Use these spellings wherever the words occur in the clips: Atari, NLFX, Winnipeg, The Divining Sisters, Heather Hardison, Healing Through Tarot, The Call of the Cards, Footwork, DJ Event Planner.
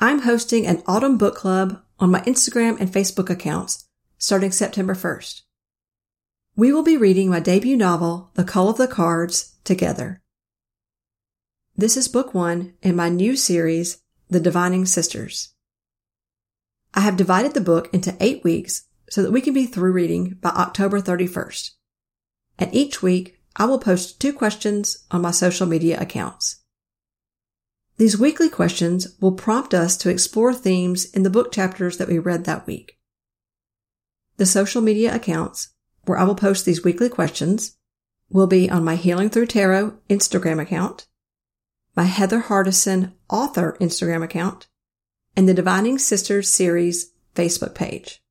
I'm hosting an autumn book club on my Instagram and Facebook accounts starting September 1st. We will be reading my debut novel, The Call of the Cards, together. This is book one in my new series, The Divining Sisters. I have divided the book into 8 weeks so that we can be through reading by October 31st. And each week, I will post 2 questions on my social media accounts. These weekly questions will prompt us to explore themes in the book chapters that we read that week. The social media accounts where I will post these weekly questions will be on my Healing Through Tarot Instagram account, my Heather Hardison author Instagram account, and the Divining Sisters series Facebook page.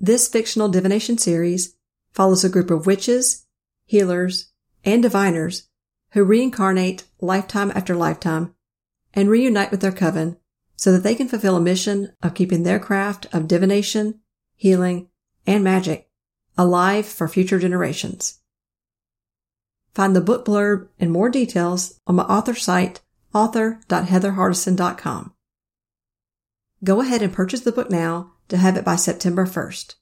This fictional divination series follows a group of witches, healers, and diviners who reincarnate lifetime after lifetime and reunite with their coven so that they can fulfill a mission of keeping their craft of divination, healing, and magic alive for future generations. Find the book blurb and more details on my author site, author.heatherhardison.com. Go ahead and purchase the book now to have it by September 1st.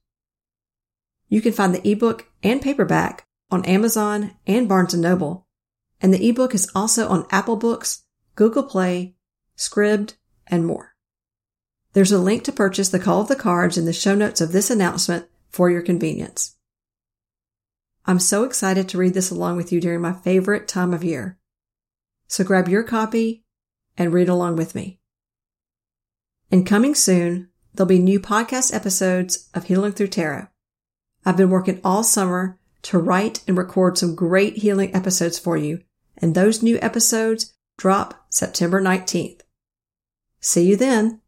You can find the ebook and paperback on Amazon and Barnes & Noble, and the ebook is also on Apple Books, Google Play, Scribd, and more. There's a link to purchase The Call of the Cards in the show notes of this announcement for your convenience. I'm so excited to read this along with you during my favorite time of year. So grab your copy and read along with me. And coming soon, there'll be new podcast episodes of Healing Through Tarot. I've been working all summer to write and record some great healing episodes for you, and those new episodes drop September 19th. See you then.